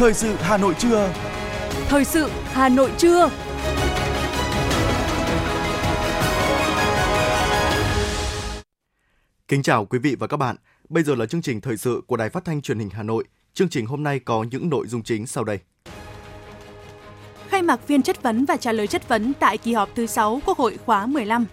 Thời sự Hà Nội trưa. Thời sự Hà Nội trưa. Kính chào quý vị và các bạn. Bây giờ là chương trình thời sự của Đài Phát thanh Truyền hình Hà Nội. Chương trình hôm nay có những nội dung chính sau đây. Khai mạc phiên chất vấn và trả lời chất vấn tại kỳ họp thứ 6 Quốc hội khóa 15.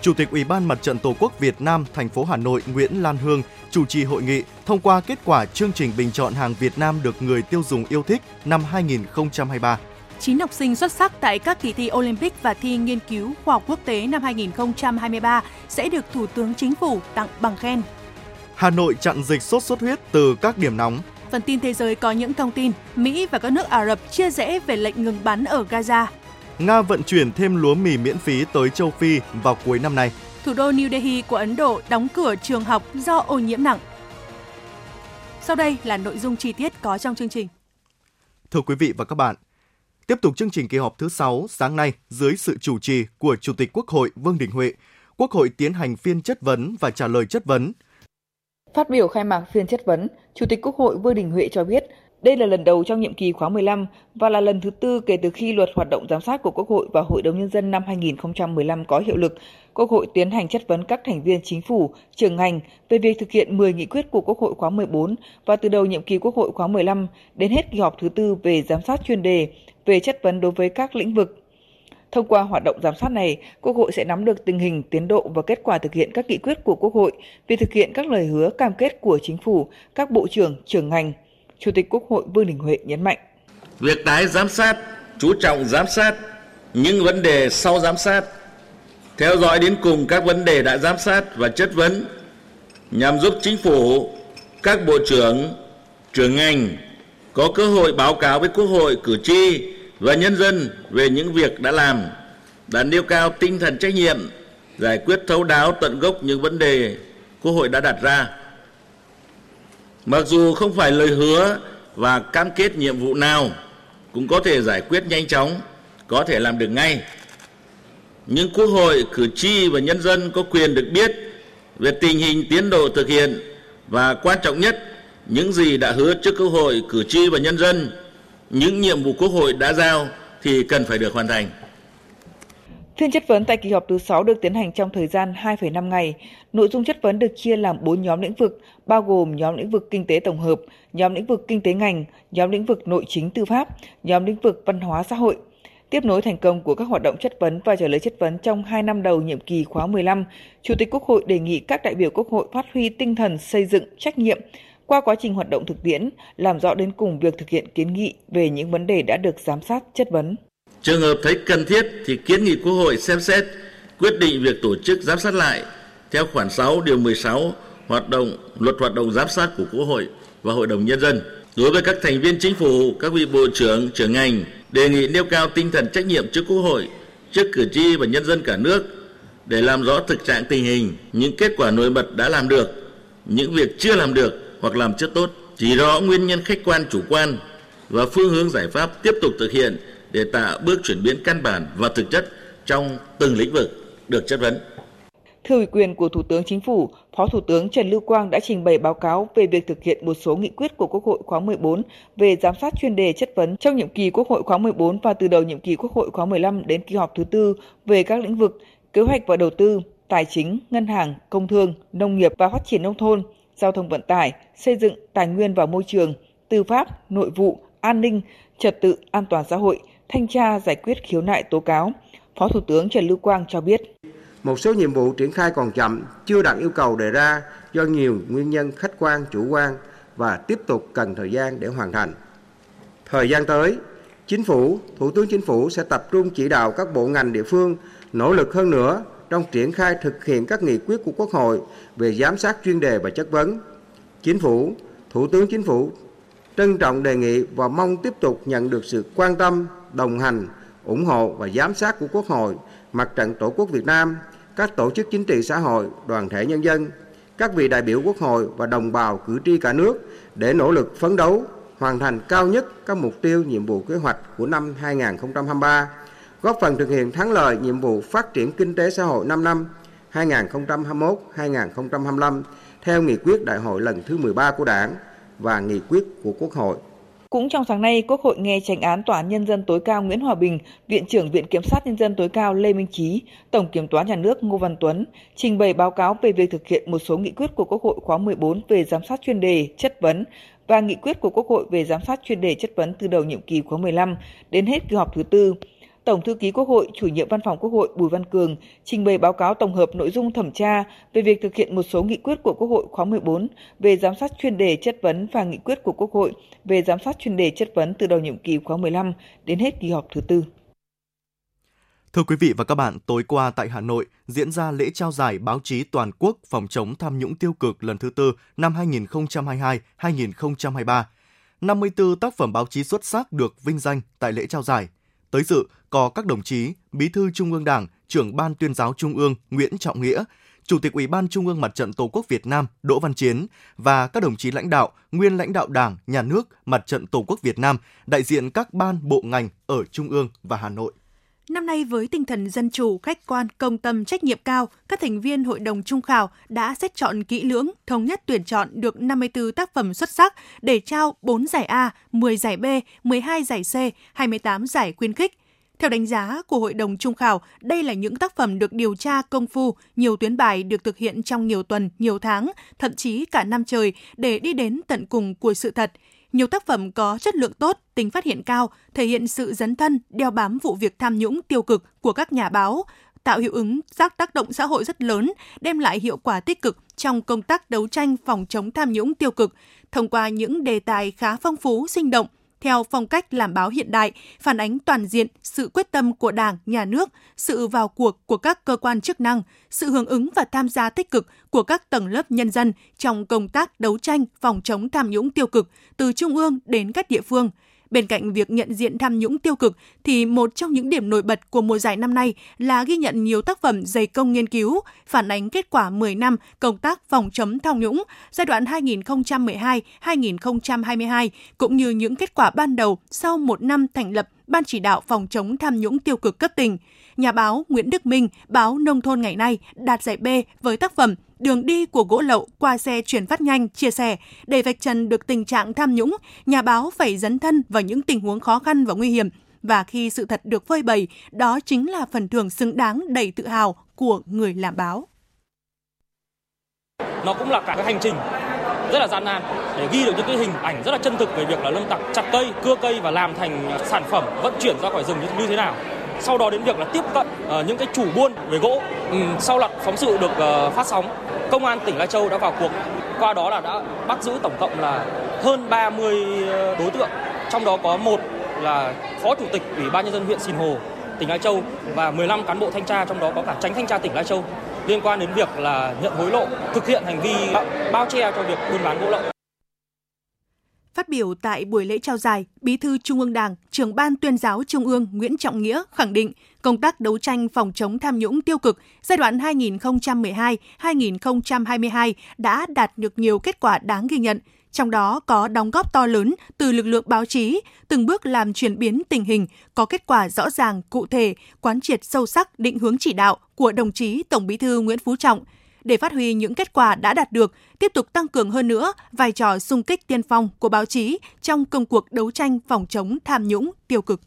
Chủ tịch Ủy ban Mặt trận Tổ quốc Việt Nam thành phố Hà Nội Nguyễn Lan Hương chủ trì hội nghị thông qua kết quả chương trình bình chọn hàng Việt Nam được người tiêu dùng yêu thích năm 2023. 9 học sinh xuất sắc tại các kỳ thi Olympic và thi nghiên cứu khoa học quốc tế năm 2023 sẽ được Thủ tướng Chính phủ tặng bằng khen. Hà Nội chặn dịch sốt xuất huyết từ các điểm nóng. Phần tin thế giới có những thông tin Mỹ và các nước Ả Rập chia rẽ về lệnh ngừng bắn ở Gaza. Nga vận chuyển thêm lúa mì miễn phí tới châu Phi vào cuối năm nay. Thủ đô New Delhi của Ấn Độ đóng cửa trường học do ô nhiễm nặng. Sau đây là nội dung chi tiết có trong chương trình. Thưa quý vị và các bạn, tiếp tục chương trình kỳ họp thứ 6 sáng nay dưới sự chủ trì của Chủ tịch Quốc hội Vương Đình Huệ, Quốc hội tiến hành phiên chất vấn và trả lời chất vấn. Phát biểu khai mạc phiên chất vấn, Chủ tịch Quốc hội Vương Đình Huệ cho biết đây là lần đầu trong nhiệm kỳ khóa 15 và là lần thứ tư kể từ khi luật hoạt động giám sát của Quốc hội và Hội đồng Nhân dân năm 2015 có hiệu lực. Quốc hội tiến hành chất vấn các thành viên chính phủ, trưởng ngành về việc thực hiện 10 nghị quyết của Quốc hội khóa 14 và từ đầu nhiệm kỳ Quốc hội khóa 15 đến hết kỳ họp thứ tư về giám sát chuyên đề, về chất vấn đối với các lĩnh vực. Thông qua hoạt động giám sát này, Quốc hội sẽ nắm được tình hình, tiến độ và kết quả thực hiện các nghị quyết của Quốc hội về thực hiện các lời hứa cam kết của Chính phủ, các bộ trưởng, trưởng ngành. Chủ tịch Quốc hội Vương Đình Huệ nhấn mạnh. Việc tái giám sát, chú trọng giám sát, những vấn đề sau giám sát, theo dõi đến cùng các vấn đề đã giám sát và chất vấn, nhằm giúp Chính phủ, các bộ trưởng, trưởng ngành có cơ hội báo cáo với Quốc hội, cử tri và nhân dân về những việc đã làm, đã nêu cao tinh thần trách nhiệm, giải quyết thấu đáo tận gốc những vấn đề Quốc hội đã đặt ra. Mặc dù không phải lời hứa và cam kết nhiệm vụ nào cũng có thể giải quyết nhanh chóng, có thể làm được ngay, nhưng Quốc hội, cử tri và nhân dân có quyền được biết về tình hình tiến độ thực hiện và quan trọng nhất, những gì đã hứa trước Quốc hội, cử tri và nhân dân, những nhiệm vụ Quốc hội đã giao thì cần phải được hoàn thành. Phiên chất vấn tại kỳ họp thứ 6 được tiến hành trong thời gian 2,5 ngày. Nội dung chất vấn được chia làm 4 nhóm lĩnh vực, bao gồm nhóm lĩnh vực kinh tế tổng hợp, nhóm lĩnh vực kinh tế ngành, nhóm lĩnh vực nội chính tư pháp, nhóm lĩnh vực văn hóa xã hội. Tiếp nối thành công của các hoạt động chất vấn và trả lời chất vấn trong 2 năm đầu nhiệm kỳ khóa 15, Chủ tịch Quốc hội đề nghị các đại biểu Quốc hội phát huy tinh thần xây dựng trách nhiệm, qua quá trình hoạt động thực tiễn, làm rõ đến cùng việc thực hiện kiến nghị về những vấn đề đã được giám sát chất vấn. Trường hợp thấy cần thiết thì kiến nghị Quốc hội xem xét quyết định việc tổ chức giám sát lại theo khoản 6 điều 16 luật hoạt động giám sát của Quốc hội và Hội đồng Nhân dân. Đối với các thành viên Chính phủ, các vị bộ trưởng, trưởng ngành đề nghị nêu cao tinh thần trách nhiệm trước Quốc hội, trước cử tri và nhân dân cả nước để làm rõ thực trạng tình hình, những kết quả nổi bật đã làm được, những việc chưa làm được hoặc làm chưa tốt, chỉ rõ nguyên nhân khách quan chủ quan và phương hướng giải pháp tiếp tục thực hiện để tạo bước chuyển biến căn bản và thực chất trong từng lĩnh vực được chất vấn. Thưa ủy quyền của Thủ tướng Chính phủ, Phó Thủ tướng Trần Lưu Quang đã trình bày báo cáo về việc thực hiện một số nghị quyết của Quốc hội khóa 14 về giám sát chuyên đề chất vấn trong nhiệm kỳ Quốc hội khóa 14 và từ đầu nhiệm kỳ Quốc hội khóa 15 đến kỳ họp thứ tư về các lĩnh vực kế hoạch và đầu tư, tài chính, ngân hàng, công thương, nông nghiệp và phát triển nông thôn, giao thông vận tải, xây dựng, tài nguyên và môi trường, tư pháp, nội vụ, an ninh, trật tự, an toàn xã hội, thanh tra, giải quyết khiếu nại tố cáo. Phó Thủ tướng Trần Lưu Quang cho biết. Một số nhiệm vụ triển khai còn chậm, chưa đạt yêu cầu đề ra do nhiều nguyên nhân khách quan, chủ quan và tiếp tục cần thời gian để hoàn thành. Thời gian tới, Chính phủ, Thủ tướng Chính phủ sẽ tập trung chỉ đạo các bộ ngành địa phương nỗ lực hơn nữa trong triển khai thực hiện các nghị quyết của Quốc hội về giám sát chuyên đề và chất vấn. Chính phủ, Thủ tướng Chính phủ trân trọng đề nghị và mong tiếp tục nhận được sự quan tâm, đồng hành, ủng hộ và giám sát của Quốc hội, Mặt trận Tổ quốc Việt Nam, các tổ chức chính trị xã hội, đoàn thể nhân dân, các vị đại biểu Quốc hội và đồng bào cử tri cả nước để nỗ lực phấn đấu, hoàn thành cao nhất các mục tiêu nhiệm vụ kế hoạch của năm 2023, góp phần thực hiện thắng lợi nhiệm vụ phát triển kinh tế xã hội 5 năm 2021-2025 theo nghị quyết đại hội lần thứ 13 của Đảng và nghị quyết của Quốc hội. Cũng trong sáng nay, Quốc hội nghe chánh án Tòa án Nhân dân tối cao Nguyễn Hòa Bình, Viện trưởng Viện Kiểm sát Nhân dân tối cao Lê Minh Trí, Tổng Kiểm toán Nhà nước Ngô Văn Tuấn trình bày báo cáo về việc thực hiện một số nghị quyết của Quốc hội khóa 14 về giám sát chuyên đề, chất vấn và nghị quyết của Quốc hội về giám sát chuyên đề chất vấn từ đầu nhiệm kỳ khóa 15 đến hết kỳ họp thứ tư. Tổng thư ký Quốc hội, Chủ nhiệm Văn phòng Quốc hội Bùi Văn Cường trình bày báo cáo tổng hợp nội dung thẩm tra về việc thực hiện một số nghị quyết của Quốc hội khóa 14 về giám sát chuyên đề chất vấn và nghị quyết của Quốc hội về giám sát chuyên đề chất vấn từ đầu nhiệm kỳ khóa 15 đến hết kỳ họp thứ tư. Thưa quý vị và các bạn, tối qua tại Hà Nội diễn ra lễ trao giải báo chí toàn quốc phòng chống tham nhũng tiêu cực lần thứ tư năm 2022-2023. 54 tác phẩm báo chí xuất sắc được vinh danh tại lễ trao giải. Tới dự có các đồng chí Bí thư Trung ương Đảng, Trưởng ban Tuyên giáo Trung ương Nguyễn Trọng Nghĩa, Chủ tịch Ủy ban Trung ương Mặt trận Tổ quốc Việt Nam Đỗ Văn Chiến và các đồng chí lãnh đạo, nguyên lãnh đạo Đảng, Nhà nước, Mặt trận Tổ quốc Việt Nam, đại diện các ban, bộ ngành ở Trung ương và Hà Nội. Năm nay với tinh thần dân chủ, khách quan, công tâm, trách nhiệm cao, các thành viên hội đồng trung khảo đã xét chọn kỹ lưỡng, thống nhất tuyển chọn được 54 tác phẩm xuất sắc để trao 4 giải A, 10 giải B, 12 giải C, 28 giải khuyến khích. Theo đánh giá của hội đồng trung khảo, đây là những tác phẩm được điều tra công phu, nhiều tuyến bài được thực hiện trong nhiều tuần, nhiều tháng, thậm chí cả năm trời để đi đến tận cùng của sự thật. Nhiều tác phẩm có chất lượng tốt, tính phát hiện cao, thể hiện sự dấn thân, đeo bám vụ việc tham nhũng tiêu cực của các nhà báo, tạo hiệu ứng tác động xã hội rất lớn, đem lại hiệu quả tích cực trong công tác đấu tranh phòng chống tham nhũng tiêu cực, thông qua những đề tài khá phong phú, sinh động, theo phong cách làm báo hiện đại, phản ánh toàn diện sự quyết tâm của Đảng, Nhà nước, sự vào cuộc của các cơ quan chức năng, sự hưởng ứng và tham gia tích cực của các tầng lớp nhân dân trong công tác đấu tranh phòng chống tham nhũng tiêu cực từ trung ương đến các địa phương. Bên cạnh việc nhận diện tham nhũng tiêu cực, thì một trong những điểm nổi bật của mùa giải năm nay là ghi nhận nhiều tác phẩm dày công nghiên cứu, phản ánh kết quả 10 năm công tác phòng chống tham nhũng giai đoạn 2012-2022, cũng như những kết quả ban đầu sau một năm thành lập Ban chỉ đạo phòng chống tham nhũng tiêu cực cấp tỉnh. Nhà báo Nguyễn Đức Minh, báo Nông thôn Ngày nay, đạt giải B với tác phẩm Đường đi của gỗ lậu qua xe chuyển phát nhanh, chia sẻ, để vạch trần được tình trạng tham nhũng, nhà báo phải dấn thân vào những tình huống khó khăn và nguy hiểm. Và khi sự thật được phơi bày, đó chính là phần thưởng xứng đáng đầy tự hào của người làm báo. Nó cũng là cả cái hành trình rất là gian nan để ghi được những cái hình ảnh rất là chân thực về việc là lâm tặc chặt cây, cưa cây và làm thành sản phẩm vận chuyển ra khỏi rừng như thế nào. Sau đó đến việc là tiếp cận những cái chủ buôn về gỗ. Sau loạt phóng sự được phát sóng, công an tỉnh Lai Châu đã vào cuộc. Qua đó là đã bắt giữ tổng cộng là hơn 30 đối tượng. Trong đó có một là Phó Chủ tịch Ủy ban Nhân dân huyện Sìn Hồ, tỉnh Lai Châu và 15 cán bộ thanh tra, trong đó có cả Chánh thanh tra tỉnh Lai Châu, liên quan đến việc là nhận hối lộ, thực hiện hành vi bao che cho việc buôn bán gỗ lậu. Phát biểu tại buổi lễ trao giải, Bí thư Trung ương Đảng, Trưởng ban Tuyên giáo Trung ương Nguyễn Trọng Nghĩa khẳng định công tác đấu tranh phòng chống tham nhũng tiêu cực giai đoạn 2012-2022 đã đạt được nhiều kết quả đáng ghi nhận, trong đó có đóng góp to lớn từ lực lượng báo chí, từng bước làm chuyển biến tình hình, có kết quả rõ ràng, cụ thể, quán triệt sâu sắc định hướng chỉ đạo của đồng chí Tổng Bí thư Nguyễn Phú Trọng. Để phát huy những kết quả đã đạt được, tiếp tục tăng cường hơn nữa vai trò xung kích tiên phong của báo chí trong công cuộc đấu tranh phòng chống tham nhũng tiêu cực.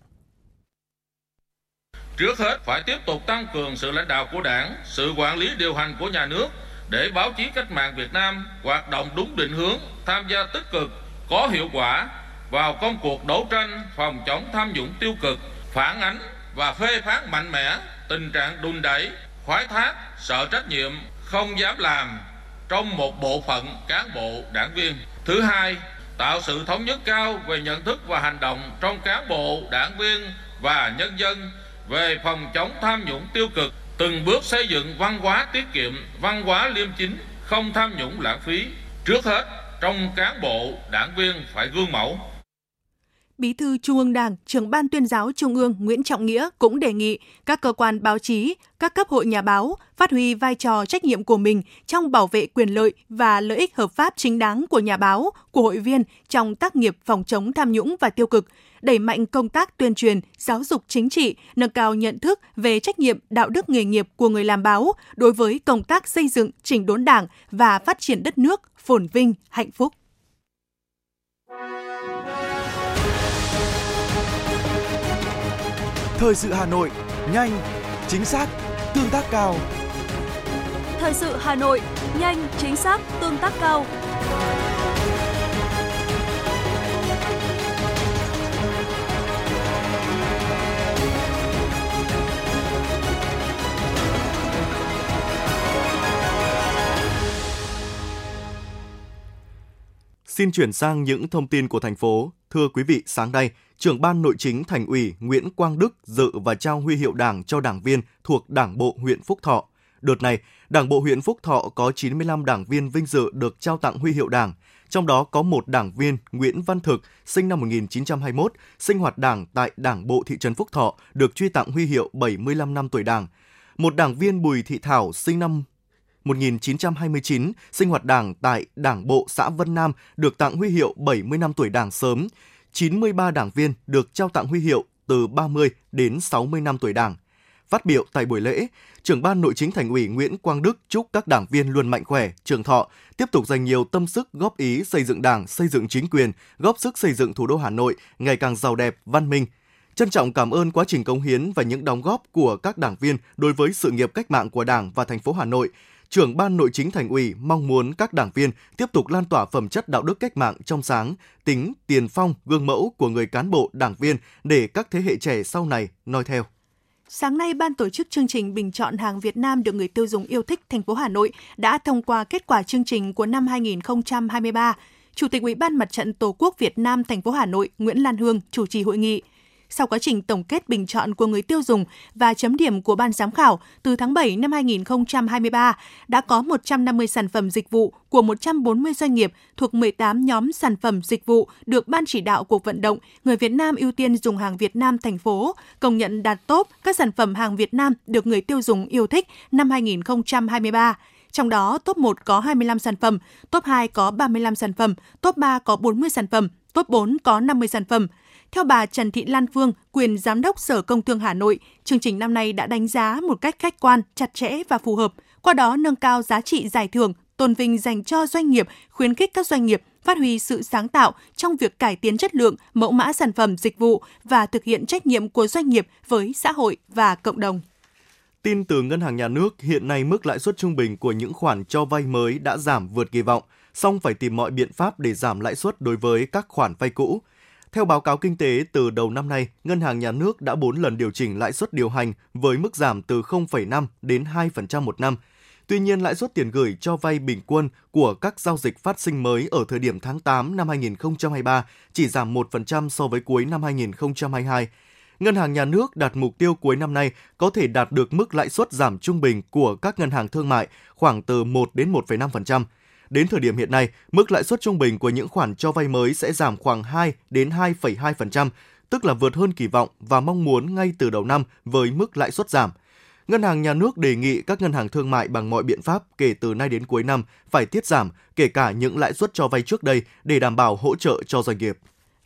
Trước hết phải tiếp tục tăng cường sự lãnh đạo của Đảng, sự quản lý điều hành của nhà nước để báo chí cách mạng Việt Nam hoạt động đúng định hướng, tham gia tích cực, có hiệu quả vào công cuộc đấu tranh phòng chống tham nhũng tiêu cực, phản ánh và phê phán mạnh mẽ tình trạng đùn đẩy, khoái thác, sợ trách nhiệm, không dám làm trong một bộ phận cán bộ đảng viên. Thứ hai, tạo sự thống nhất cao về nhận thức và hành động trong cán bộ, đảng viên và nhân dân về phòng chống tham nhũng tiêu cực, từng bước xây dựng văn hóa tiết kiệm, văn hóa liêm chính, không tham nhũng lãng phí. Trước hết, trong cán bộ, đảng viên phải gương mẫu. Bí thư Trung ương Đảng, Trưởng ban Tuyên giáo Trung ương Nguyễn Trọng Nghĩa cũng đề nghị các cơ quan báo chí, các cấp hội nhà báo phát huy vai trò trách nhiệm của mình trong bảo vệ quyền lợi và lợi ích hợp pháp chính đáng của nhà báo, của hội viên trong tác nghiệp phòng chống tham nhũng và tiêu cực, đẩy mạnh công tác tuyên truyền, giáo dục chính trị, nâng cao nhận thức về trách nhiệm đạo đức nghề nghiệp của người làm báo đối với công tác xây dựng, chỉnh đốn Đảng và phát triển đất nước phồn vinh, hạnh phúc. Thời sự Hà Nội, nhanh, chính xác, tương tác cao. Thời sự Hà Nội, nhanh, chính xác, tương tác cao. Xin chuyển sang những thông tin của thành phố. Thưa quý vị, sáng nay, Trưởng ban Nội chính Thành ủy Nguyễn Quang Đức dự và trao huy hiệu Đảng cho đảng viên thuộc Đảng bộ huyện Phúc Thọ. Đợt này, Đảng bộ huyện Phúc Thọ có 95 đảng viên vinh dự được trao tặng huy hiệu Đảng, trong đó có một đảng viên Nguyễn Văn Thực, sinh năm 1921, sinh hoạt Đảng tại Đảng bộ thị trấn Phúc Thọ, được truy tặng huy hiệu 75 năm tuổi Đảng. Một đảng viên Bùi Thị Thảo, sinh năm 1929, sinh hoạt Đảng tại Đảng bộ xã Vân Nam, được tặng huy hiệu 70 năm tuổi Đảng sớm. 93 đảng viên được trao tặng huy hiệu từ 30 đến 60 năm tuổi Đảng. Phát biểu tại buổi lễ, Trưởng ban Nội chính Thành ủy Nguyễn Quang Đức chúc các đảng viên luôn mạnh khỏe, trường thọ, tiếp tục dành nhiều tâm sức góp ý xây dựng Đảng, xây dựng chính quyền, góp sức xây dựng thủ đô Hà Nội ngày càng giàu đẹp, văn minh. Trân trọng cảm ơn quá trình cống hiến và những đóng góp của các đảng viên đối với sự nghiệp cách mạng của Đảng và thành phố Hà Nội. Trưởng ban Nội chính Thành ủy mong muốn các đảng viên tiếp tục lan tỏa phẩm chất đạo đức cách mạng trong sáng, tính tiền phong, gương mẫu của người cán bộ, đảng viên để các thế hệ trẻ sau này noi theo. Sáng nay, Ban tổ chức chương trình bình chọn hàng Việt Nam được người tiêu dùng yêu thích thành phố Hà Nội đã thông qua kết quả chương trình của năm 2023. Chủ tịch Ủy ban Mặt trận Tổ quốc Việt Nam thành phố Hà Nội Nguyễn Lan Hương chủ trì hội nghị. Sau quá trình tổng kết bình chọn của người tiêu dùng và chấm điểm của ban giám khảo, từ tháng 7 năm 2023, đã có 150 sản phẩm dịch vụ của 140 doanh nghiệp thuộc 18 nhóm sản phẩm dịch vụ được Ban chỉ đạo cuộc vận động Người Việt Nam ưu tiên dùng hàng Việt Nam thành phố công nhận đạt top các sản phẩm hàng Việt Nam được người tiêu dùng yêu thích năm 2023. Trong đó, top 1 có 25 sản phẩm, top 2 có 35 sản phẩm, top 3 có 40 sản phẩm, top 4 có 50 sản phẩm. Theo bà Trần Thị Lan Phương, quyền Giám đốc Sở Công Thương Hà Nội, chương trình năm nay đã đánh giá một cách khách quan, chặt chẽ và phù hợp, qua đó nâng cao giá trị giải thưởng, tôn vinh dành cho doanh nghiệp, khuyến khích các doanh nghiệp phát huy sự sáng tạo trong việc cải tiến chất lượng, mẫu mã sản phẩm dịch vụ và thực hiện trách nhiệm của doanh nghiệp với xã hội và cộng đồng. Tin từ Ngân hàng Nhà nước, hiện nay mức lãi suất trung bình của những khoản cho vay mới đã giảm vượt kỳ vọng, song phải tìm mọi biện pháp để giảm lãi suất đối với các khoản vay cũ. Theo báo cáo kinh tế, từ đầu năm nay, Ngân hàng Nhà nước đã 4 lần điều chỉnh lãi suất điều hành với mức giảm từ 0,5 đến 2% một năm. Tuy nhiên, lãi suất tiền gửi cho vay bình quân của các giao dịch phát sinh mới ở thời điểm tháng 8 năm 2023 chỉ giảm 1% so với cuối năm 2022. Ngân hàng Nhà nước đạt mục tiêu cuối năm nay có thể đạt được mức lãi suất giảm trung bình của các ngân hàng thương mại khoảng từ 1 đến 1,5%. Đến thời điểm hiện nay, mức lãi suất trung bình của những khoản cho vay mới sẽ giảm khoảng 2 đến 2,2%, tức là vượt hơn kỳ vọng và mong muốn ngay từ đầu năm với mức lãi suất giảm. Ngân hàng Nhà nước đề nghị các ngân hàng thương mại bằng mọi biện pháp kể từ nay đến cuối năm phải tiết giảm kể cả những lãi suất cho vay trước đây để đảm bảo hỗ trợ cho doanh nghiệp.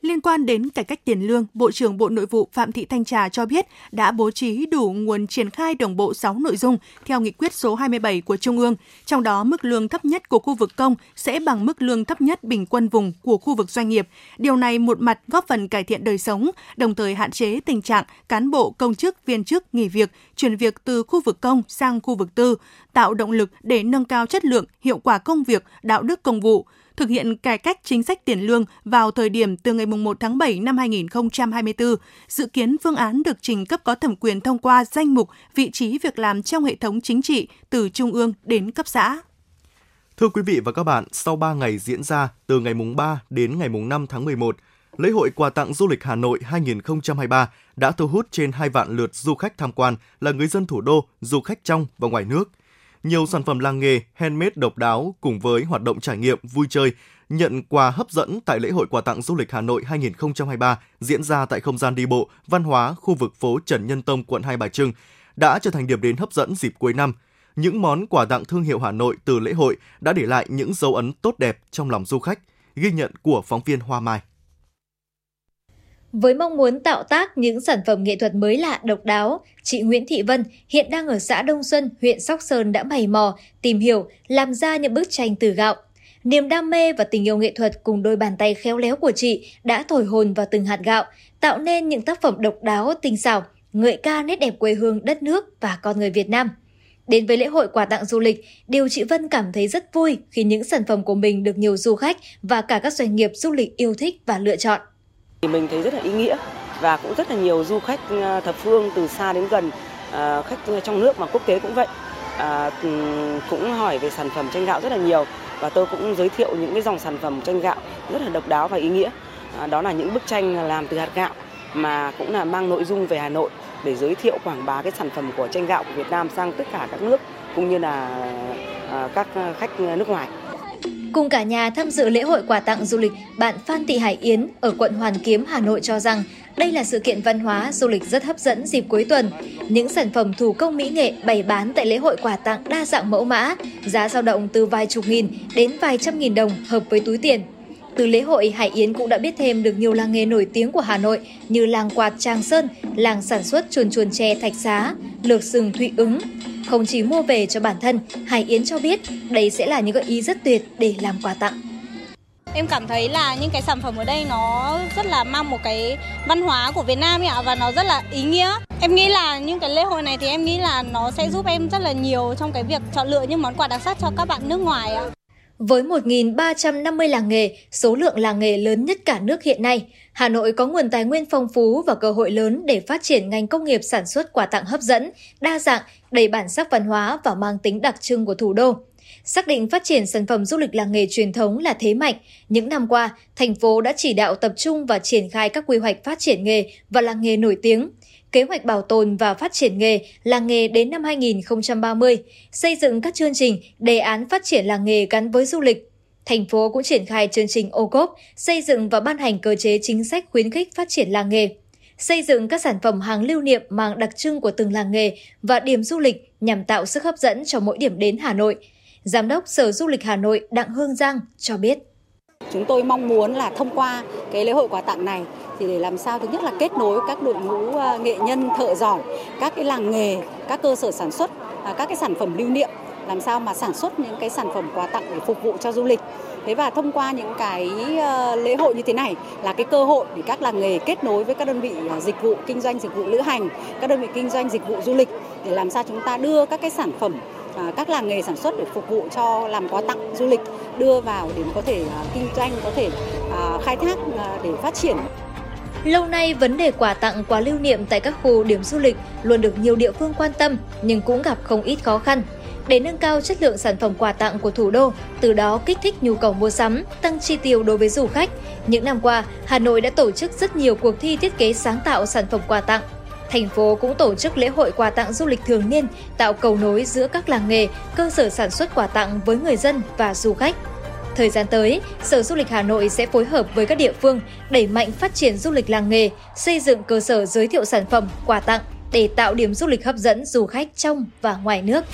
Liên quan đến cải cách tiền lương, Bộ trưởng Bộ Nội vụ Phạm Thị Thanh Trà cho biết đã bố trí đủ nguồn triển khai đồng bộ 6 nội dung theo nghị quyết số 27 của Trung ương, trong đó mức lương thấp nhất của khu vực công sẽ bằng mức lương thấp nhất bình quân vùng của khu vực doanh nghiệp. Điều này một mặt góp phần cải thiện đời sống, đồng thời hạn chế tình trạng cán bộ, công chức, viên chức nghỉ việc, chuyển việc từ khu vực công sang khu vực tư, tạo động lực để nâng cao chất lượng, hiệu quả công việc, đạo đức công vụ. Thực hiện cải cách chính sách tiền lương vào thời điểm từ ngày 1 tháng 7 năm 2024, dự kiến phương án được trình cấp có thẩm quyền thông qua danh mục vị trí việc làm trong hệ thống chính trị từ trung ương đến cấp xã. Thưa quý vị và các bạn, sau 3 ngày diễn ra từ ngày 3 đến ngày 5 tháng 11, Lễ hội Quà tặng Du lịch Hà Nội 2023 đã thu hút trên 2 vạn lượt du khách tham quan là người dân thủ đô, du khách trong và ngoài nước. Nhiều sản phẩm làng nghề, handmade độc đáo cùng với hoạt động trải nghiệm, vui chơi, nhận quà hấp dẫn tại Lễ hội Quà tặng Du lịch Hà Nội 2023 diễn ra tại không gian đi bộ, văn hóa, khu vực phố Trần Nhân Tông, quận Hai Bà Trưng, đã trở thành điểm đến hấp dẫn dịp cuối năm. Những món quà tặng thương hiệu Hà Nội từ lễ hội đã để lại những dấu ấn tốt đẹp trong lòng du khách, ghi nhận của phóng viên Hoa Mai. Với mong muốn tạo tác những sản phẩm nghệ thuật mới lạ, độc đáo, chị Nguyễn Thị Vân hiện đang ở xã Đông Xuân, huyện Sóc Sơn đã mày mò, tìm hiểu, làm ra những bức tranh từ gạo. Niềm đam mê và tình yêu nghệ thuật cùng đôi bàn tay khéo léo của chị đã thổi hồn vào từng hạt gạo, tạo nên những tác phẩm độc đáo, tinh xảo, ngợi ca nét đẹp quê hương, đất nước và con người Việt Nam. Đến với lễ hội quà tặng du lịch, điều chị Vân cảm thấy rất vui khi những sản phẩm của mình được nhiều du khách và cả các doanh nghiệp du lịch yêu thích và lựa chọn. Mình thấy rất là ý nghĩa và cũng rất là nhiều du khách thập phương từ xa đến gần, khách trong nước mà quốc tế cũng vậy, cũng hỏi về sản phẩm chanh gạo rất là nhiều. Và tôi cũng giới thiệu những cái dòng sản phẩm chanh gạo rất là độc đáo và ý nghĩa. Đó là những bức tranh làm từ hạt gạo mà cũng là mang nội dung về Hà Nội để giới thiệu quảng bá cái sản phẩm của chanh gạo của Việt Nam sang tất cả các nước cũng như là các khách nước ngoài. Cùng cả nhà tham dự lễ hội quà tặng du lịch, bạn Phan Thị Hải Yến ở quận Hoàn Kiếm, Hà Nội cho rằng đây là sự kiện văn hóa du lịch rất hấp dẫn dịp cuối tuần. Những sản phẩm thủ công mỹ nghệ bày bán tại lễ hội quà tặng đa dạng mẫu mã, giá dao động từ vài chục nghìn đến vài trăm nghìn đồng hợp với túi tiền. Từ lễ hội, Hải Yến cũng đã biết thêm được nhiều làng nghề nổi tiếng của Hà Nội như làng quạt Tràng Sơn, làng sản xuất chuồn chuồn tre Thạch Xá, lược sừng Thụy Ứng. Không chỉ mua về cho bản thân, Hải Yến cho biết đây sẽ là những gợi ý rất tuyệt để làm quà tặng. Em cảm thấy là những cái sản phẩm ở đây nó rất là mang một cái văn hóa của Việt Nam ạ, và nó rất là ý nghĩa. Em nghĩ là những cái lễ hội này thì em nghĩ là nó sẽ giúp em rất là nhiều trong cái việc chọn lựa những món quà đặc sắc cho các bạn nước ngoài ạ. Với 1.350 làng nghề, số lượng làng nghề lớn nhất cả nước hiện nay, Hà Nội có nguồn tài nguyên phong phú và cơ hội lớn để phát triển ngành công nghiệp sản xuất quà tặng hấp dẫn, đa dạng, đầy bản sắc văn hóa và mang tính đặc trưng của thủ đô. Xác định phát triển sản phẩm du lịch làng nghề truyền thống là thế mạnh, những năm qua, thành phố đã chỉ đạo tập trung và triển khai các quy hoạch phát triển nghề và làng nghề nổi tiếng, kế hoạch bảo tồn và phát triển nghề, làng nghề đến năm 2030, xây dựng các chương trình, đề án phát triển làng nghề gắn với du lịch. Thành phố cũng triển khai chương trình ô cốp, xây dựng và ban hành cơ chế chính sách khuyến khích phát triển làng nghề, xây dựng các sản phẩm hàng lưu niệm mang đặc trưng của từng làng nghề và điểm du lịch nhằm tạo sức hấp dẫn cho mỗi điểm đến Hà Nội. Giám đốc Sở Du lịch Hà Nội Đặng Hương Giang cho biết. Chúng tôi mong muốn là thông qua cái lễ hội quà tặng này thì để làm sao thứ nhất là kết nối các đội ngũ nghệ nhân thợ giỏi, các cái làng nghề, các cơ sở sản xuất, các cái sản phẩm lưu niệm, làm sao mà sản xuất những cái sản phẩm quà tặng để phục vụ cho du lịch. Thế và thông qua những cái lễ hội như thế này là cái cơ hội để các làng nghề kết nối với các đơn vị dịch vụ kinh doanh dịch vụ lữ hành, các đơn vị kinh doanh dịch vụ du lịch để làm sao chúng ta đưa các cái sản phẩm các làng nghề sản xuất để phục vụ cho làm quà tặng du lịch, đưa vào để có thể kinh doanh, có thể khai thác để phát triển. Lâu nay, vấn đề quà tặng, quà lưu niệm tại các khu điểm du lịch luôn được nhiều địa phương quan tâm nhưng cũng gặp không ít khó khăn. Để nâng cao chất lượng sản phẩm quà tặng của thủ đô, từ đó kích thích nhu cầu mua sắm, tăng chi tiêu đối với du khách, những năm qua, Hà Nội đã tổ chức rất nhiều cuộc thi thiết kế sáng tạo sản phẩm quà tặng. Thành phố cũng tổ chức lễ hội quà tặng du lịch thường niên, tạo cầu nối giữa các làng nghề, cơ sở sản xuất quà tặng với người dân và du khách. Thời gian tới, Sở Du lịch Hà Nội sẽ phối hợp với các địa phương đẩy mạnh phát triển du lịch làng nghề, xây dựng cơ sở giới thiệu sản phẩm, quà tặng để tạo điểm du lịch hấp dẫn du khách trong và ngoài nước.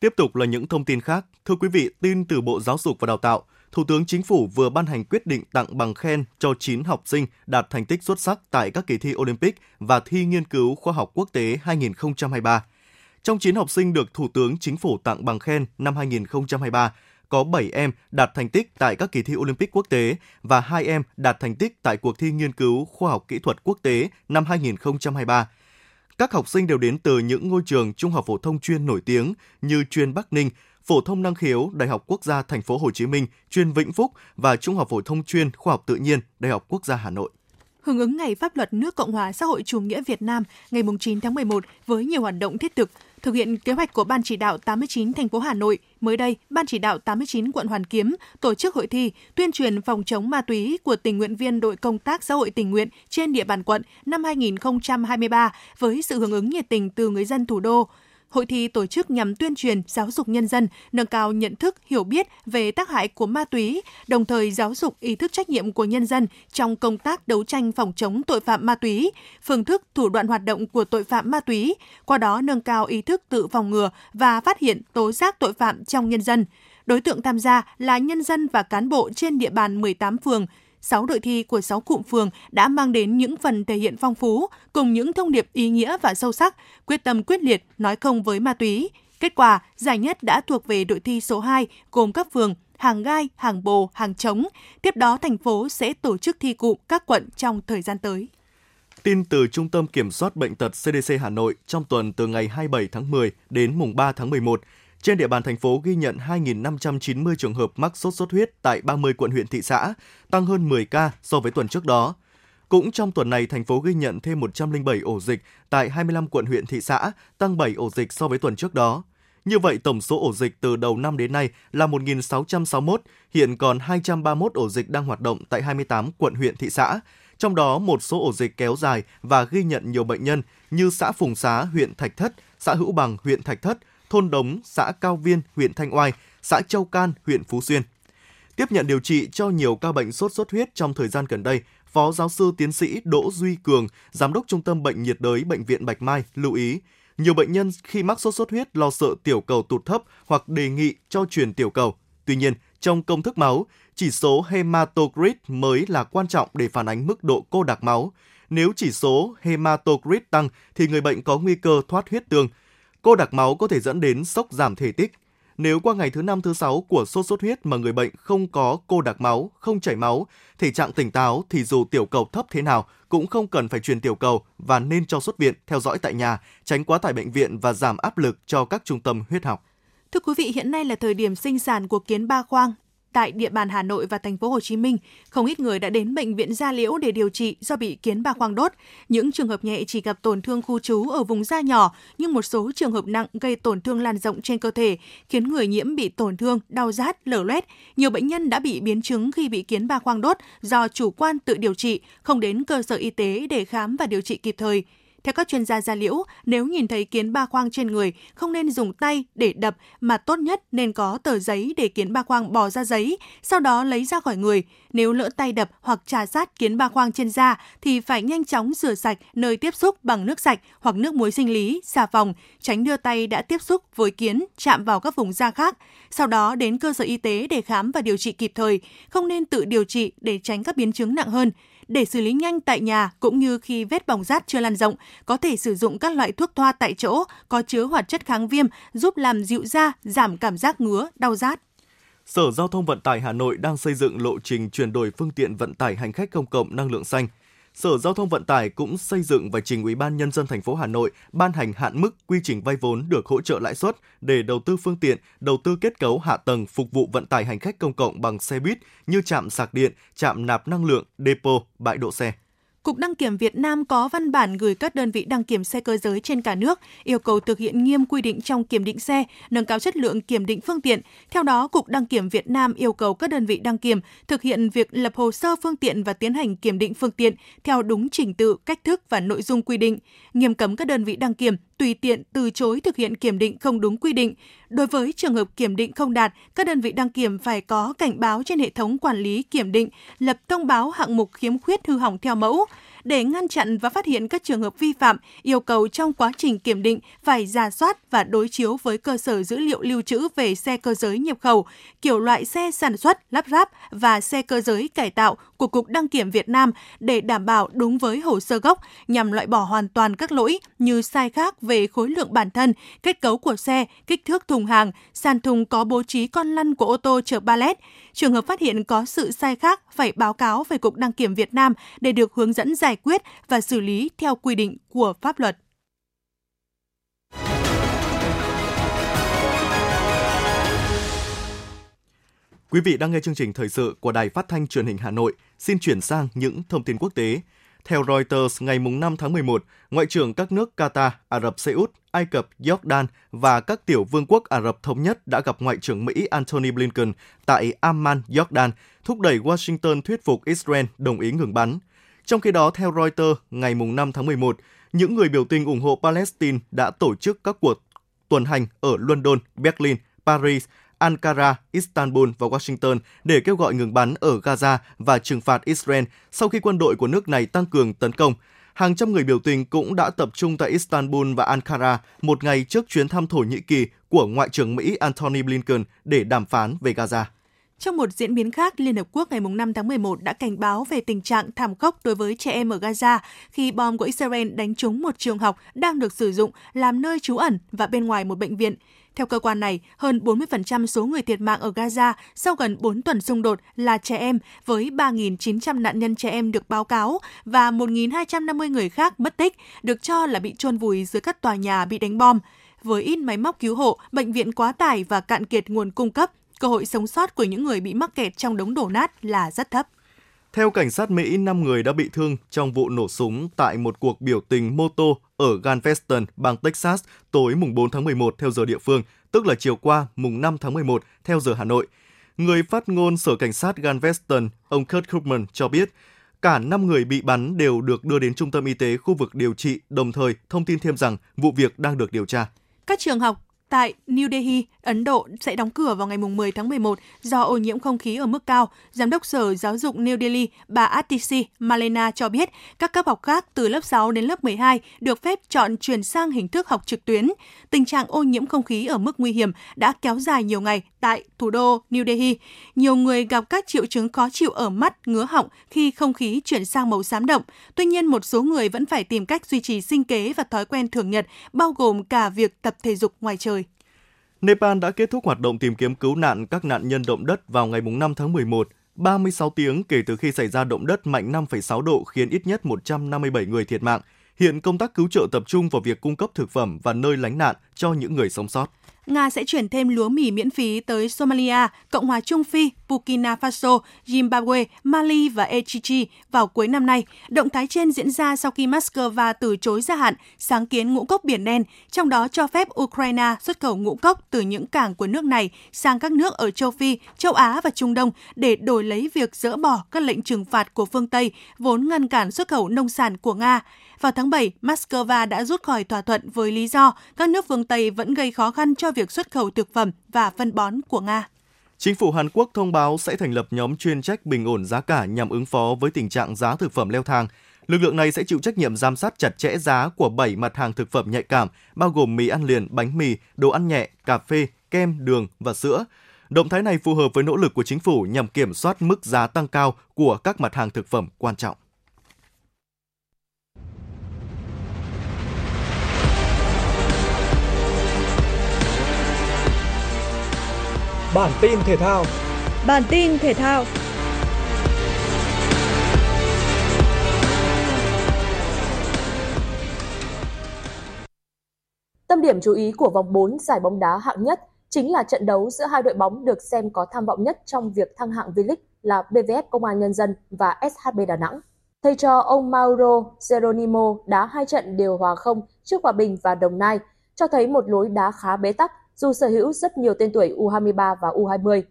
Tiếp tục là những thông tin khác. Thưa quý vị, tin từ Bộ Giáo dục và Đào tạo, Thủ tướng Chính phủ vừa ban hành quyết định tặng bằng khen cho 9 học sinh đạt thành tích xuất sắc tại các kỳ thi Olympic và thi nghiên cứu khoa học quốc tế 2023. Trong 9 học sinh được Thủ tướng Chính phủ tặng bằng khen năm 2023, có 7 em đạt thành tích tại các kỳ thi Olympic quốc tế và 2 em đạt thành tích tại cuộc thi nghiên cứu khoa học kỹ thuật quốc tế năm 2023. Các học sinh đều đến từ những ngôi trường trung học phổ thông chuyên nổi tiếng như chuyên Bắc Ninh, phổ thông năng khiếu Đại học Quốc gia Thành phố Hồ Chí Minh, chuyên Vĩnh Phúc và trung học phổ thông chuyên Khoa học tự nhiên Đại học Quốc gia Hà Nội. Hưởng ứng Ngày Pháp luật nước Cộng hòa xã hội chủ nghĩa Việt Nam ngày 9 tháng 11 với nhiều hoạt động thiết thực, thực hiện kế hoạch của Ban chỉ đạo 89 thành phố Hà Nội, mới đây, Ban chỉ đạo 89 quận Hoàn Kiếm tổ chức hội thi tuyên truyền phòng chống ma túy của tình nguyện viên đội công tác xã hội tình nguyện trên địa bàn quận năm 2023 với sự hưởng ứng nhiệt tình từ người dân thủ đô. Hội thi tổ chức nhằm tuyên truyền, giáo dục nhân dân, nâng cao nhận thức, hiểu biết về tác hại của ma túy, đồng thời giáo dục ý thức trách nhiệm của nhân dân trong công tác đấu tranh phòng chống tội phạm ma túy, phương thức, thủ đoạn hoạt động của tội phạm ma túy, qua đó nâng cao ý thức tự phòng ngừa và phát hiện tố giác tội phạm trong nhân dân. Đối tượng tham gia là nhân dân và cán bộ trên địa bàn 18 phường. 6 đội thi của 6 cụm phường đã mang đến những phần thể hiện phong phú, cùng những thông điệp ý nghĩa và sâu sắc, quyết tâm quyết liệt, nói không với ma túy. Kết quả, giải nhất đã thuộc về đội thi số 2, gồm các phường hàng gai, hàng bồ, hàng trống. Tiếp đó, thành phố sẽ tổ chức thi cụm các quận trong thời gian tới. Tin từ Trung tâm Kiểm soát Bệnh tật CDC Hà Nội, trong tuần từ ngày 27 tháng 10 đến mùng 3 tháng 11, trên địa bàn thành phố ghi nhận 2.590 trường hợp mắc sốt xuất huyết tại 30 quận huyện thị xã, tăng hơn 10 ca so với tuần trước đó. Cũng trong tuần này, thành phố ghi nhận thêm 107 ổ dịch tại 25 quận huyện thị xã, tăng 7 ổ dịch so với tuần trước đó. Như vậy, tổng số ổ dịch từ đầu năm đến nay là 1.661, hiện còn 231 ổ dịch đang hoạt động tại 28 quận huyện thị xã. Trong đó, một số ổ dịch kéo dài và ghi nhận nhiều bệnh nhân như xã Phùng Xá, huyện Thạch Thất, xã Hữu Bằng, huyện Thạch Thất, thôn Đống, xã Cao Viên, huyện Thanh Oai, xã Châu Can, huyện Phú Xuyên. Tiếp nhận điều trị cho nhiều ca bệnh sốt xuất huyết trong thời gian gần đây, Phó giáo sư tiến sĩ Đỗ Duy Cường, Giám đốc Trung tâm Bệnh nhiệt đới Bệnh viện Bạch Mai, lưu ý, nhiều bệnh nhân khi mắc sốt xuất huyết lo sợ tiểu cầu tụt thấp hoặc đề nghị cho truyền tiểu cầu. Tuy nhiên, trong công thức máu, chỉ số hematocrit mới là quan trọng để phản ánh mức độ cô đặc máu. Nếu chỉ số hematocrit tăng thì người bệnh có nguy cơ thoát huyết tương. Cô đặc máu có thể dẫn đến sốc giảm thể tích. Nếu qua ngày thứ 5, thứ 6 của sốt xuất huyết mà người bệnh không có cô đặc máu, không chảy máu, thể trạng tỉnh táo thì dù tiểu cầu thấp thế nào cũng không cần phải truyền tiểu cầu và nên cho xuất viện, theo dõi tại nhà, tránh quá tải bệnh viện và giảm áp lực cho các trung tâm huyết học. Thưa quý vị, hiện nay là thời điểm sinh sản của kiến ba khoang. Tại địa bàn Hà Nội và thành phố Hồ Chí Minh, không ít người đã đến bệnh viện da liễu để điều trị do bị kiến ba khoang đốt. Những trường hợp nhẹ chỉ gặp tổn thương khu trú ở vùng da nhỏ, nhưng một số trường hợp nặng gây tổn thương lan rộng trên cơ thể, khiến người nhiễm bị tổn thương, đau rát, lở loét. Nhiều bệnh nhân đã bị biến chứng khi bị kiến ba khoang đốt do chủ quan tự điều trị, không đến cơ sở y tế để khám và điều trị kịp thời. Theo các chuyên gia da liễu, nếu nhìn thấy kiến ba khoang trên người, không nên dùng tay để đập mà tốt nhất nên có tờ giấy để kiến ba khoang bò ra giấy, sau đó lấy ra khỏi người. Nếu lỡ tay đập hoặc trà sát kiến ba khoang trên da thì phải nhanh chóng rửa sạch nơi tiếp xúc bằng nước sạch hoặc nước muối sinh lý, xà phòng, tránh đưa tay đã tiếp xúc với kiến chạm vào các vùng da khác. Sau đó đến cơ sở y tế để khám và điều trị kịp thời, không nên tự điều trị để tránh các biến chứng nặng hơn. Để xử lý nhanh tại nhà cũng như khi vết bỏng rát chưa lan rộng, có thể sử dụng các loại thuốc thoa tại chỗ có chứa hoạt chất kháng viêm giúp làm dịu da, giảm cảm giác ngứa, đau rát. Sở Giao thông Vận tải Hà Nội đang xây dựng lộ trình chuyển đổi phương tiện vận tải hành khách công cộng năng lượng xanh. Sở Giao thông Vận tải cũng xây dựng và trình Ủy ban Nhân dân thành phố Hà Nội ban hành hạn mức quy trình vay vốn được hỗ trợ lãi suất để đầu tư phương tiện, đầu tư kết cấu hạ tầng phục vụ vận tải hành khách công cộng bằng xe buýt như trạm sạc điện, trạm nạp năng lượng, depo, bãi đỗ xe. Cục Đăng kiểm Việt Nam có văn bản gửi các đơn vị đăng kiểm xe cơ giới trên cả nước yêu cầu thực hiện nghiêm quy định trong kiểm định xe, nâng cao chất lượng kiểm định phương tiện. Theo đó, Cục Đăng kiểm Việt Nam yêu cầu các đơn vị đăng kiểm thực hiện việc lập hồ sơ phương tiện và tiến hành kiểm định phương tiện theo đúng trình tự, cách thức và nội dung quy định. Nghiêm cấm các đơn vị đăng kiểm tùy tiện từ chối thực hiện kiểm định không đúng quy định. Đối với trường hợp kiểm định không đạt, các đơn vị đăng kiểm phải có cảnh báo trên hệ thống quản lý kiểm định, lập thông báo hạng mục khiếm khuyết hư hỏng theo mẫu. Để ngăn chặn và phát hiện các trường hợp vi phạm, yêu cầu trong quá trình kiểm định phải rà soát và đối chiếu với cơ sở dữ liệu lưu trữ về xe cơ giới nhập khẩu, kiểu loại xe sản xuất, lắp ráp và xe cơ giới cải tạo của Cục Đăng kiểm Việt Nam để đảm bảo đúng với hồ sơ gốc, nhằm loại bỏ hoàn toàn các lỗi như sai khác về khối lượng bản thân, kết cấu của xe, kích thước thùng hàng, sàn thùng có bố trí con lăn của ô tô chở pallet. Trường hợp phát hiện có sự sai khác phải báo cáo về Cục Đăng kiểm Việt Nam để được hướng dẫn giải quyết và xử lý theo quy định của pháp luật. Quý vị đang nghe chương trình thời sự của Đài Phát thanh Truyền hình Hà Nội. Xin chuyển sang những thông tin quốc tế. Theo Reuters, ngày 5 tháng 11, Ngoại trưởng các nước Qatar, Ả Rập Xê Út, Ai Cập, Jordan và các tiểu vương quốc Ả Rập Thống Nhất đã gặp Ngoại trưởng Mỹ Antony Blinken tại Amman, Jordan, thúc đẩy Washington thuyết phục Israel đồng ý ngừng bắn. Trong khi đó, theo Reuters, ngày 5 tháng 11, những người biểu tình ủng hộ Palestine đã tổ chức các cuộc tuần hành ở London, Berlin, Paris, Ankara, Istanbul và Washington để kêu gọi ngừng bắn ở Gaza và trừng phạt Israel sau khi quân đội của nước này tăng cường tấn công. Hàng trăm người biểu tình cũng đã tập trung tại Istanbul và Ankara một ngày trước chuyến thăm Thổ Nhĩ Kỳ của Ngoại trưởng Mỹ Antony Blinken để đàm phán về Gaza. Trong một diễn biến khác, Liên Hợp Quốc ngày 5 tháng 11 đã cảnh báo về tình trạng thảm khốc đối với trẻ em ở Gaza khi bom của Israel đánh trúng một trường học đang được sử dụng làm nơi trú ẩn và bên ngoài một bệnh viện. Theo cơ quan này, hơn 40% số người thiệt mạng ở Gaza sau gần 4 tuần xung đột là trẻ em, với 3.900 nạn nhân trẻ em được báo cáo và 1.250 người khác mất tích, được cho là bị chôn vùi dưới các tòa nhà bị đánh bom. Với ít máy móc cứu hộ, bệnh viện quá tải và cạn kiệt nguồn cung cấp, cơ hội sống sót của những người bị mắc kẹt trong đống đổ nát là rất thấp. Theo cảnh sát Mỹ, 5 người đã bị thương trong vụ nổ súng tại một cuộc biểu tình mô tô ở Galveston, bang Texas tối mùng 4 tháng 11 theo giờ địa phương, tức là chiều qua mùng 5 tháng 11 theo giờ Hà Nội. Người phát ngôn Sở Cảnh sát Galveston, ông Kurt Kupman cho biết, cả 5 người bị bắn đều được đưa đến trung tâm y tế khu vực điều trị, đồng thời thông tin thêm rằng vụ việc đang được điều tra. Các trường học tại New Delhi, Ấn Độ sẽ đóng cửa vào ngày 10 tháng 11 do ô nhiễm không khí ở mức cao. Giám đốc Sở Giáo dục New Delhi, bà Atisi Malena cho biết, các cấp học khác từ lớp 6 đến lớp 12 được phép chọn chuyển sang hình thức học trực tuyến. Tình trạng ô nhiễm không khí ở mức nguy hiểm đã kéo dài nhiều ngày tại thủ đô New Delhi. Nhiều người gặp các triệu chứng khó chịu ở mắt, ngứa họng khi không khí chuyển sang màu xám đậm. Tuy nhiên, một số người vẫn phải tìm cách duy trì sinh kế và thói quen thường nhật, bao gồm cả việc tập thể dục ngoài trời. Nepal đã kết thúc hoạt động tìm kiếm cứu nạn các nạn nhân động đất vào ngày 5 tháng 11, 36 tiếng kể từ khi xảy ra động đất mạnh 5,6 độ khiến ít nhất 157 người thiệt mạng. Hiện công tác cứu trợ tập trung vào việc cung cấp thực phẩm và nơi lánh nạn cho những người sống sót. Nga sẽ chuyển thêm lúa mì miễn phí tới Somalia, Cộng hòa Trung Phi, Burkina Faso, Zimbabwe, Mali và Etiopia vào cuối năm nay. Động thái trên diễn ra sau khi Moscow từ chối gia hạn sáng kiến ngũ cốc Biển Đen, trong đó cho phép Ukraine xuất khẩu ngũ cốc từ những cảng của nước này sang các nước ở châu Phi, châu Á và Trung Đông để đổi lấy việc dỡ bỏ các lệnh trừng phạt của phương Tây vốn ngăn cản xuất khẩu nông sản của Nga. Vào tháng 7, Moscow đã rút khỏi thỏa thuận với lý do các nước phương Tây vẫn gây khó khăn cho việc xuất khẩu thực phẩm và phân bón của Nga. Chính phủ Hàn Quốc thông báo sẽ thành lập nhóm chuyên trách bình ổn giá cả nhằm ứng phó với tình trạng giá thực phẩm leo thang. Lực lượng này sẽ chịu trách nhiệm giám sát chặt chẽ giá của 7 mặt hàng thực phẩm nhạy cảm, bao gồm mì ăn liền, bánh mì, đồ ăn nhẹ, cà phê, kem, đường và sữa. Động thái này phù hợp với nỗ lực của chính phủ nhằm kiểm soát mức giá tăng cao của các mặt hàng thực phẩm quan trọng. Bản tin thể thao. Tâm điểm chú ý của vòng 4 giải bóng đá hạng nhất chính là trận đấu giữa hai đội bóng được xem có tham vọng nhất trong việc thăng hạng V-League là BVF Công an Nhân dân và SHB Đà Nẵng. Thầy trò ông Mauro Geronimo đá hai trận đều hòa không trước Hòa Bình và Đồng Nai, cho thấy một lối đá khá bế tắc, dù sở hữu rất nhiều tên tuổi U23 và U20.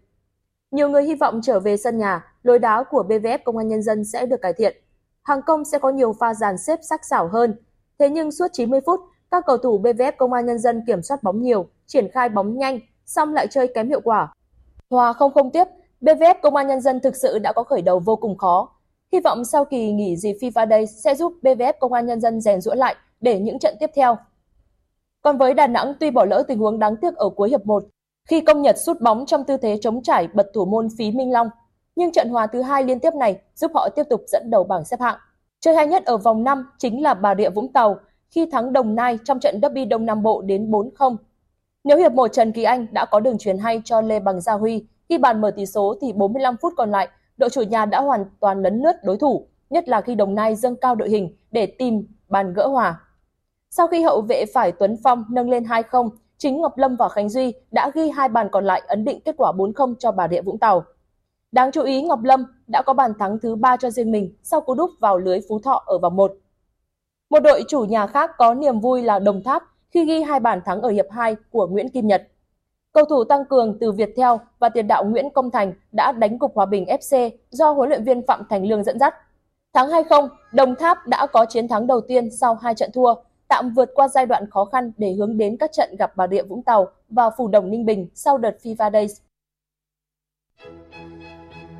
Nhiều người hy vọng trở về sân nhà, lối đá của BVF Công an Nhân dân sẽ được cải thiện. Hàng công sẽ có nhiều pha dàn xếp sắc sảo hơn. Thế nhưng suốt 90 phút, các cầu thủ BVF Công an Nhân dân kiểm soát bóng nhiều, triển khai bóng nhanh, song lại chơi kém hiệu quả. Hòa 0-0 tiếp, BVF Công an Nhân dân thực sự đã có khởi đầu vô cùng khó. Hy vọng sau kỳ nghỉ dịp FIFA Day sẽ giúp BVF Công an Nhân dân rèn giũa lại để những trận tiếp theo. Còn với Đà Nẵng, tuy bỏ lỡ tình huống đáng tiếc ở cuối hiệp 1 khi Công Nhật sút bóng trong tư thế chống trải bật thủ môn Phí Minh Long, nhưng trận hòa thứ hai liên tiếp này giúp họ tiếp tục dẫn đầu bảng xếp hạng. Chơi hay nhất ở vòng 5 chính là Bà Rịa Vũng Tàu khi thắng Đồng Nai trong trận derby Đông Nam Bộ đến 4-0. Nếu hiệp 1 Trần Kỳ Anh đã có đường chuyền hay cho Lê Bằng Gia Huy khi bàn mở tỷ số thì 45 phút còn lại, đội chủ nhà đã hoàn toàn lấn lướt đối thủ, nhất là khi Đồng Nai dâng cao đội hình để tìm bàn gỡ hòa. Sau khi hậu vệ phải Tuấn Phong nâng lên 2-0, chính Ngọc Lâm và Khánh Duy đã ghi hai bàn còn lại ấn định kết quả 4-0 cho Bà Rịa Vũng Tàu. Đáng chú ý, Ngọc Lâm đã có bàn thắng thứ 3 cho riêng mình sau cú đúp vào lưới Phú Thọ ở vòng 1. Một đội chủ nhà khác có niềm vui là Đồng Tháp khi ghi hai bàn thắng ở hiệp 2 của Nguyễn Kim Nhật. Cầu thủ tăng cường từ Viettel và tiền đạo Nguyễn Công Thành đã đánh gục Hòa Bình FC do huấn luyện viên Phạm Thành Lương dẫn dắt. Thắng 2-0, Đồng Tháp đã có chiến thắng đầu tiên sau 2 trận thua, tạm vượt qua giai đoạn khó khăn để hướng đến các trận gặp Bà Rịa Vũng Tàu và Phù Đồng Ninh Bình sau đợt FIFA Days.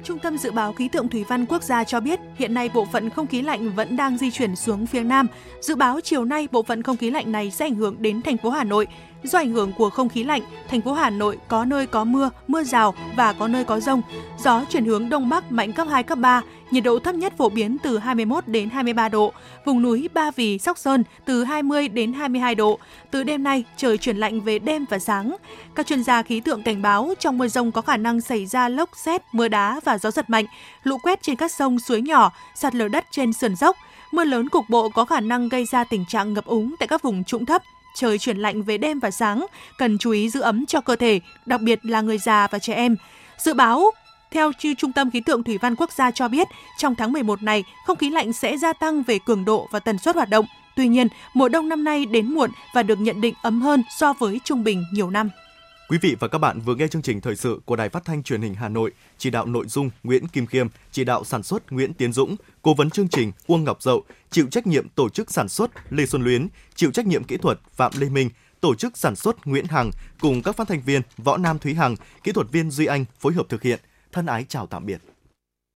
Trung tâm Dự báo Khí tượng Thủy văn Quốc gia cho biết, hiện nay bộ phận không khí lạnh vẫn đang di chuyển xuống phía Nam. Dự báo chiều nay, bộ phận không khí lạnh này sẽ ảnh hưởng đến thành phố Hà Nội. Do ảnh hưởng của không khí lạnh, thành phố Hà Nội có nơi có mưa, mưa rào và có nơi có dông. Gió chuyển hướng Đông Bắc mạnh cấp 2, cấp 3, nhiệt độ thấp nhất phổ biến từ 21 đến 23 độ. Vùng núi Ba Vì, Sóc Sơn từ 20 đến 22 độ. Từ đêm nay, trời chuyển lạnh về đêm và sáng. Các chuyên gia khí tượng cảnh báo trong mưa dông có khả năng xảy ra lốc sét, mưa đá và gió giật mạnh, lũ quét trên các sông, suối nhỏ, sạt lở đất trên sườn dốc. Mưa lớn cục bộ có khả năng gây ra tình trạng ngập úng tại các vùng trũng thấp. Trời chuyển lạnh về đêm và sáng, cần chú ý giữ ấm cho cơ thể, đặc biệt là người già và trẻ em. Dự báo, theo Trung tâm Khí tượng Thủy văn Quốc gia cho biết, trong tháng 11 này, không khí lạnh sẽ gia tăng về cường độ và tần suất hoạt động. Tuy nhiên, mùa đông năm nay đến muộn và được nhận định ấm hơn so với trung bình nhiều năm. Quý vị và các bạn vừa nghe chương trình thời sự của Đài Phát thanh Truyền hình Hà Nội, chỉ đạo nội dung Nguyễn Kim Khiêm, chỉ đạo sản xuất Nguyễn Tiến Dũng, cố vấn chương trình Uông Ngọc Dậu, chịu trách nhiệm tổ chức sản xuất Lê Xuân Luyến, chịu trách nhiệm kỹ thuật Phạm Lê Minh, tổ chức sản xuất Nguyễn Hằng cùng các phát thanh viên Võ Nam Thúy Hằng, kỹ thuật viên Duy Anh phối hợp thực hiện. Thân ái chào tạm biệt.